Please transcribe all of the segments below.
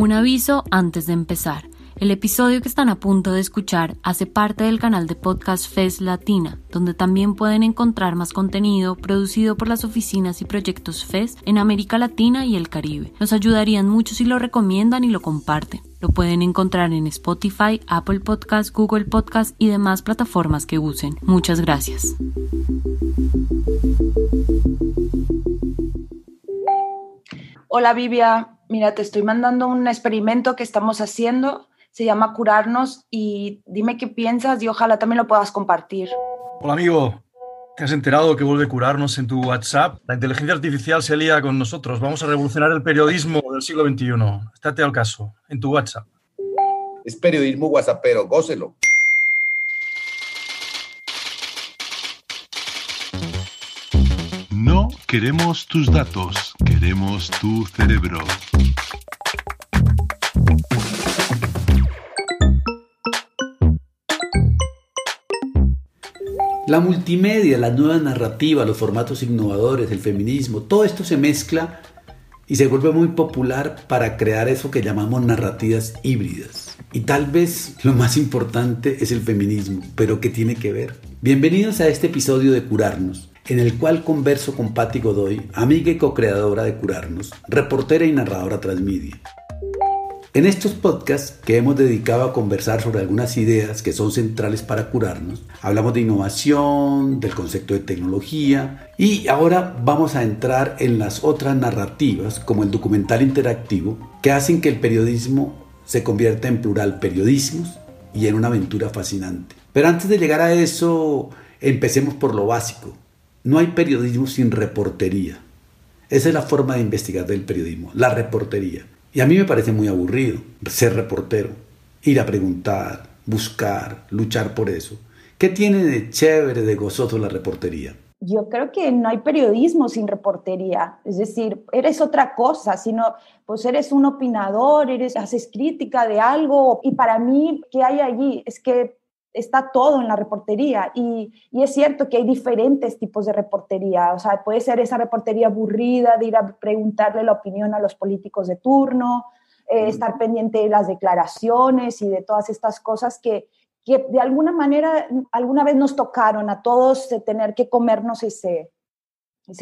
Un aviso antes de empezar. El episodio que están a punto de escuchar hace parte del canal de podcast FES Latina, donde también pueden encontrar más contenido producido por las oficinas y proyectos FES en América Latina y el Caribe. Nos ayudarían mucho si lo recomiendan y lo comparten. Lo pueden encontrar en Spotify, Apple Podcasts, Google Podcasts y demás plataformas que usen. Muchas gracias. Hola Vivia, mira, te estoy mandando un experimento que estamos haciendo. Se llama Curarnos y dime qué piensas y ojalá también lo puedas compartir. Hola amigo, ¿te has enterado que vuelve a Curarnos en tu WhatsApp? La inteligencia artificial se alía con nosotros. Vamos a revolucionar el periodismo del siglo XXI. Estate al caso, en tu WhatsApp. Es periodismo whatsappero, gócelo. No queremos tus datos, queremos tu cerebro. La multimedia, la nueva narrativa, los formatos innovadores, el feminismo, todo esto se mezcla y se vuelve muy popular para crear eso que llamamos narrativas híbridas. Y tal vez lo más importante es el feminismo, pero ¿qué tiene que ver? Bienvenidos a este episodio de Curarnos, en el cual converso con Patti Godoy, amiga y co-creadora de Curarnos, reportera y narradora transmedia. En estos podcasts que hemos dedicado a conversar sobre algunas ideas que son centrales para curarnos, hablamos de innovación, del concepto de tecnología y ahora vamos a entrar en las otras narrativas como el documental interactivo que hacen que el periodismo se convierta en plural periodismos y en una aventura fascinante. Pero antes de llegar a eso, empecemos por lo básico. No hay periodismo sin reportería. Esa es la forma de investigar del periodismo, la reportería. Y a mí me parece muy aburrido ser reportero, ir a preguntar, buscar, luchar por eso. ¿Qué tiene de chévere, de gozoso la reportería? Yo creo que no hay periodismo sin reportería. Es decir, eres otra cosa, sino pues eres un opinador, haces crítica de algo. Y para mí, ¿qué hay allí? Es que está todo en la reportería y es cierto que hay diferentes tipos de reportería, o sea, puede ser esa reportería aburrida de ir a preguntarle la opinión a los políticos de turno, estar pendiente de las declaraciones y de todas estas cosas que de alguna manera alguna vez nos tocaron a todos tener que comernos ese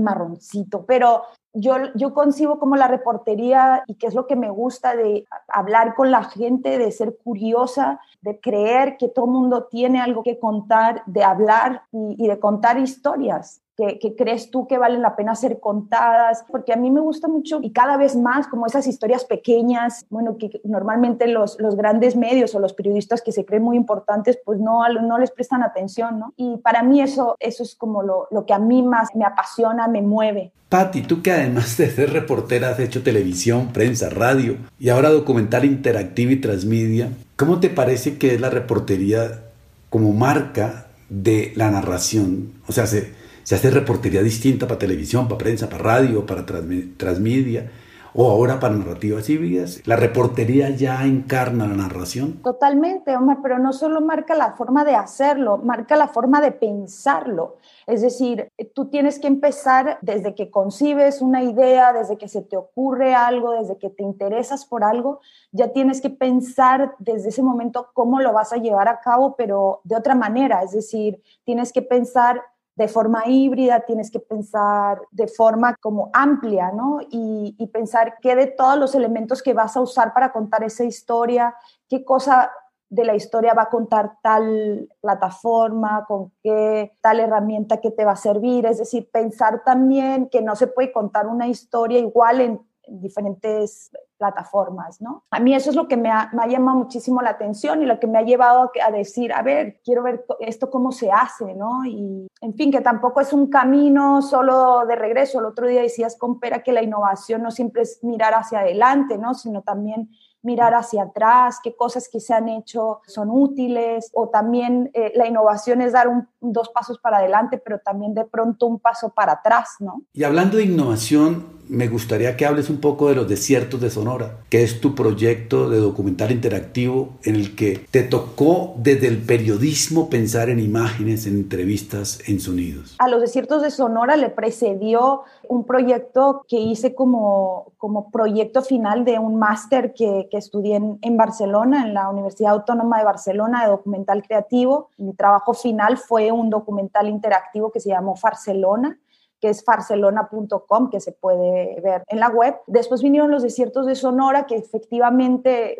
marroncito, pero yo concibo como la reportería y qué es lo que me gusta de hablar con la gente, de ser curiosa, de creer que todo el mundo tiene algo que contar, de hablar y de contar historias que crees tú que valen la pena ser contadas, porque a mí me gusta mucho y cada vez más como esas historias pequeñas, bueno, que normalmente los grandes medios o los periodistas que se creen muy importantes, pues no les prestan atención, ¿no? Y para mí eso es como lo que a mí más me apasiona, me mueve. Patti, tú que además de ser reportera has hecho televisión, prensa, radio y ahora documental interactivo y transmedia, ¿cómo te parece que es la reportería como marca de la narración? O sea, se hace reportería distinta para televisión, para prensa, para radio, para transmedia o ahora para narrativas híbridas. ¿La reportería ya encarna la narración? Totalmente, Omar, pero no solo marca la forma de hacerlo, marca la forma de pensarlo. Es decir, tú tienes que empezar desde que concibes una idea, desde que se te ocurre algo, desde que te interesas por algo, ya tienes que pensar desde ese momento cómo lo vas a llevar a cabo, pero de otra manera. Es decir, tienes que pensar de forma híbrida, tienes que pensar de forma como amplia, ¿no? Y pensar qué de todos los elementos que vas a usar para contar esa historia, qué cosa de la historia va a contar tal plataforma, con qué tal herramienta que te va a servir. Es decir, pensar también que no se puede contar una historia igual en diferentes plataformas, ¿no? A mí eso es lo que me ha llamado muchísimo la atención y lo que me ha llevado a decir, a ver, quiero ver esto cómo se hace, ¿no? Y, en fin, que tampoco es un camino solo de regreso. El otro día decías con Pera que la innovación no siempre es mirar hacia adelante, ¿no? Sino también mirar hacia atrás, qué cosas que se han hecho son útiles, o también la innovación es dar dos pasos para adelante, pero también de pronto un paso para atrás, ¿no? Y hablando de innovación, me gustaría que hables un poco de Los Desiertos de Sonora, que es tu proyecto de documental interactivo en el que te tocó desde el periodismo pensar en imágenes, en entrevistas, en sonidos. A Los Desiertos de Sonora le precedió un proyecto que hice como proyecto final de un máster que estudié en Barcelona, en la Universidad Autónoma de Barcelona, de documental creativo. Mi trabajo final fue un documental interactivo que se llamó Farcelona, que es farcelona.com, que se puede ver en la web. Después vinieron Los Desiertos de Sonora, que efectivamente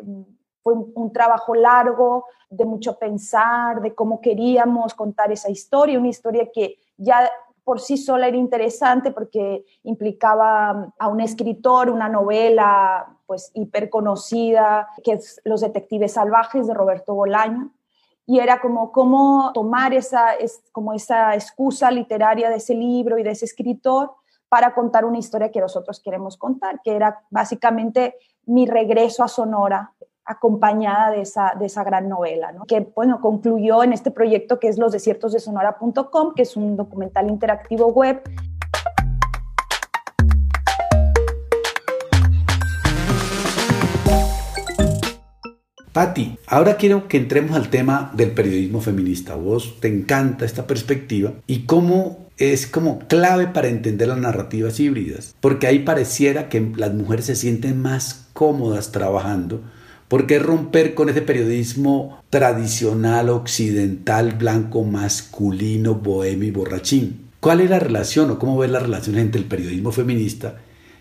fue un trabajo largo, de mucho pensar, de cómo queríamos contar esa historia, una historia que ya por sí sola era interesante porque implicaba a un escritor, una novela pues hiperconocida, que es Los Detectives Salvajes de Roberto Bolaño. Y era como cómo tomar esa excusa literaria de ese libro y de ese escritor para contar una historia que nosotros queremos contar, que era básicamente mi regreso a Sonora acompañada de esa gran novela, ¿no? Que bueno, concluyó en este proyecto que es losdesiertosdesonora.com, que es un documental interactivo web. Patti, ahora quiero que entremos al tema del periodismo feminista. Vos te encanta esta perspectiva y cómo es como clave para entender las narrativas híbridas, porque ahí pareciera que las mujeres se sienten más cómodas trabajando, porque es romper con ese periodismo tradicional, occidental, blanco, masculino, bohemio y borrachín. ¿Cuál es la relación o cómo ves la relación entre el periodismo feminista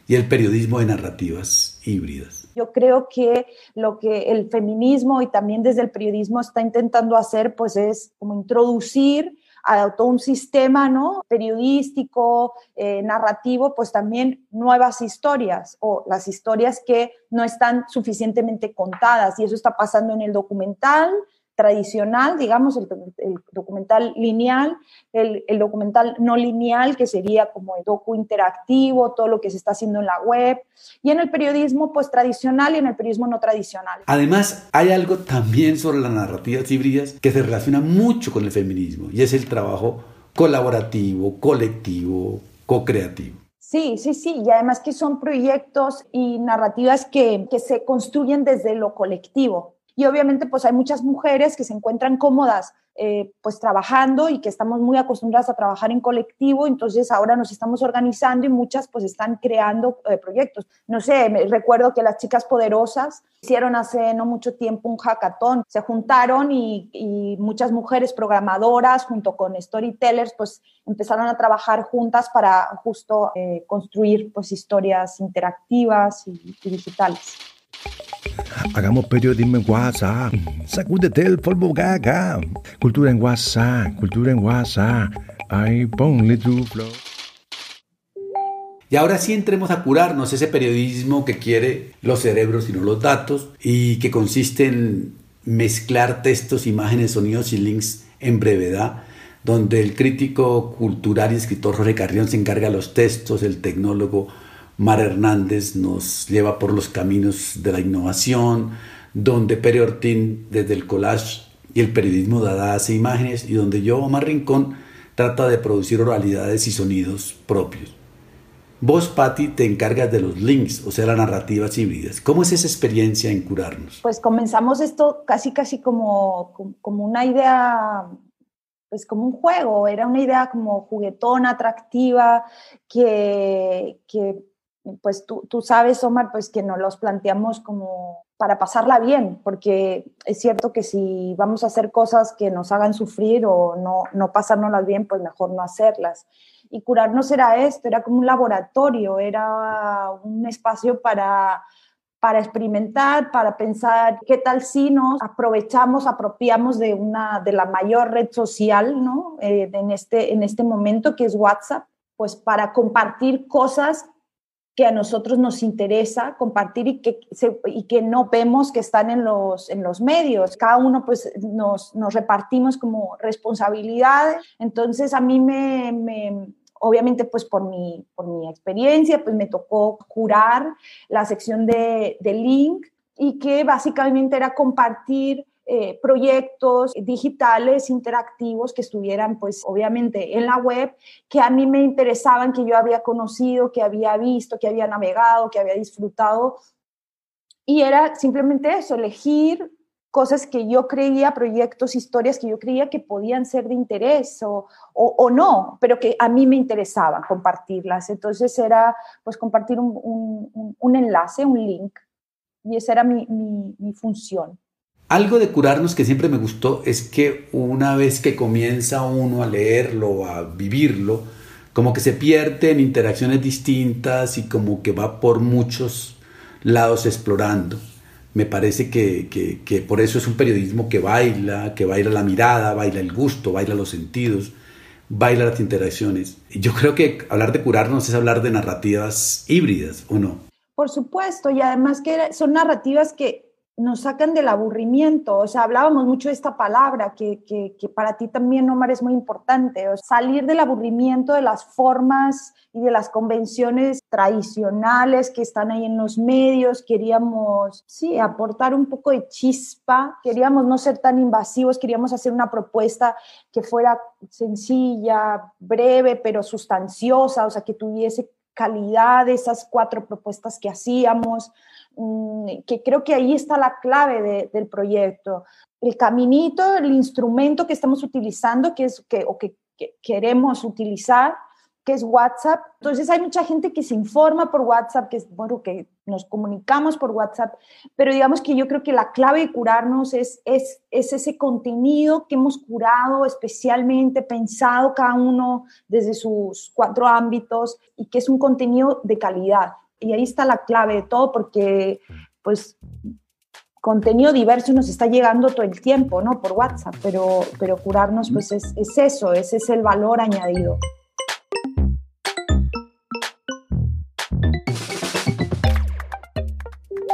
y el periodismo de narrativas híbridas? Yo creo que lo que el feminismo y también desde el periodismo está intentando hacer pues es como introducir a todo un sistema, ¿no?, periodístico, narrativo, pues también nuevas historias o las historias que no están suficientemente contadas, y eso está pasando en el documental tradicional, digamos, el documental lineal, el documental no lineal, que sería como el docu interactivo, todo lo que se está haciendo en la web, y en el periodismo pues tradicional y en el periodismo no tradicional. Además, hay algo también sobre las narrativas híbridas que se relaciona mucho con el feminismo, y es el trabajo colaborativo, colectivo, co-creativo. Sí, y además que son proyectos y narrativas que se construyen desde lo colectivo. Y obviamente pues hay muchas mujeres que se encuentran cómodas pues trabajando y que estamos muy acostumbradas a trabajar en colectivo, entonces ahora nos estamos organizando y muchas pues están creando proyectos. No sé, recuerdo que las chicas poderosas hicieron hace no mucho tiempo un hackathon, se juntaron y muchas mujeres programadoras junto con storytellers pues empezaron a trabajar juntas para justo construir pues historias interactivas y digitales. Hagamos periodismo en WhatsApp, sacúdete el polvo gaga, cultura en WhatsApp, I only do flow. Y ahora sí entremos a curarnos, ese periodismo que quiere los cerebros y no los datos, y que consiste en mezclar textos, imágenes, sonidos y links en brevedad, donde el crítico cultural y escritor Jorge Carrión se encarga de los textos, el tecnólogo Mar Hernández nos lleva por los caminos de la innovación, donde Peri Ortín desde el collage y el periodismo dada hace imágenes, y donde yo, Omar Rincón, trata de producir oralidades y sonidos propios. Vos, Patti, te encargas de los links, o sea, las narrativas híbridas. ¿Cómo es esa experiencia en Curarnos? Pues comenzamos esto casi como una idea, pues como un juego, era una idea como juguetona, atractiva, que pues tú sabes, Omar, pues que nos los planteamos como para pasarla bien, porque es cierto que si vamos a hacer cosas que nos hagan sufrir o no pasárnoslas bien, pues mejor no hacerlas. Y curarnos era esto, era como un laboratorio, era un espacio para experimentar, para pensar qué tal si nos apropiamos de la mayor red social, ¿no?, en este momento, que es WhatsApp, pues para compartir cosas que a nosotros nos interesa compartir y que no vemos que están en los medios. Cada uno pues nos repartimos como responsabilidades. Entonces a mí obviamente pues por mi experiencia pues me tocó curar la sección de link y que básicamente era compartir proyectos digitales interactivos que estuvieran pues obviamente en la web, que a mí me interesaban, que yo había conocido, que había visto, que había navegado, que había disfrutado, y era simplemente eso, elegir cosas que yo creía, proyectos, historias que yo creía que podían ser de interés o no, pero que a mí me interesaban compartirlas. Entonces era pues compartir un enlace, un link, y esa era mi función. Algo de Curarnos que siempre me gustó es que una vez que comienza uno a leerlo, a vivirlo, como que se pierde en interacciones distintas y como que va por muchos lados explorando. Me parece que por eso es un periodismo que baila la mirada, baila el gusto, baila los sentidos, baila las interacciones. Yo creo que hablar de Curarnos es hablar de narrativas híbridas, ¿o no? Por supuesto, y además que son narrativas que nos sacan del aburrimiento. O sea, hablábamos mucho de esta palabra que para ti también, Omar, es muy importante, o sea, salir del aburrimiento de las formas y de las convenciones tradicionales que están ahí en los medios. Queríamos, sí, aportar un poco de chispa, queríamos no ser tan invasivos, queríamos hacer una propuesta que fuera sencilla, breve, pero sustanciosa, o sea, que tuviese calidad de esas 4 propuestas que hacíamos, que creo que ahí está la clave del proyecto. El caminito, el instrumento que estamos utilizando, que queremos utilizar, que es WhatsApp. Entonces hay mucha gente que se informa por WhatsApp, que es, bueno, que nos comunicamos por WhatsApp, pero digamos que yo creo que la clave de Curarnos es ese contenido que hemos curado especialmente, pensado cada uno desde sus 4 ámbitos, y que es un contenido de calidad. Y ahí está la clave de todo, porque pues contenido diverso nos está llegando todo el tiempo, ¿no? Por WhatsApp, pero Curarnos pues es eso, ese es el valor añadido.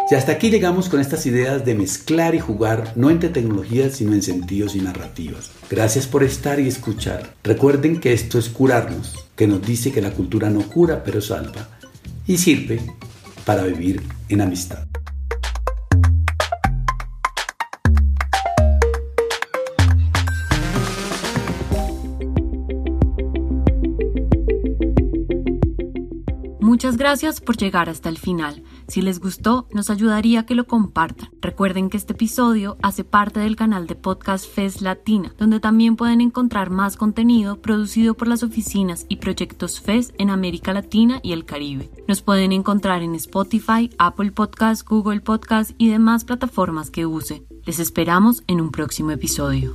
Y hasta aquí llegamos con estas ideas de mezclar y jugar, no entre tecnologías, sino en sentidos y narrativas. Gracias por estar y escuchar. Recuerden que esto es Curarnos, que nos dice que la cultura no cura, pero salva, y sirve para vivir en amistad. Muchas gracias por llegar hasta el final. Si les gustó, nos ayudaría que lo compartan. Recuerden que este episodio hace parte del canal de podcast FES Latina, donde también pueden encontrar más contenido producido por las oficinas y proyectos FES en América Latina y el Caribe. Nos pueden encontrar en Spotify, Apple Podcasts, Google Podcasts y demás plataformas que use. Les esperamos en un próximo episodio.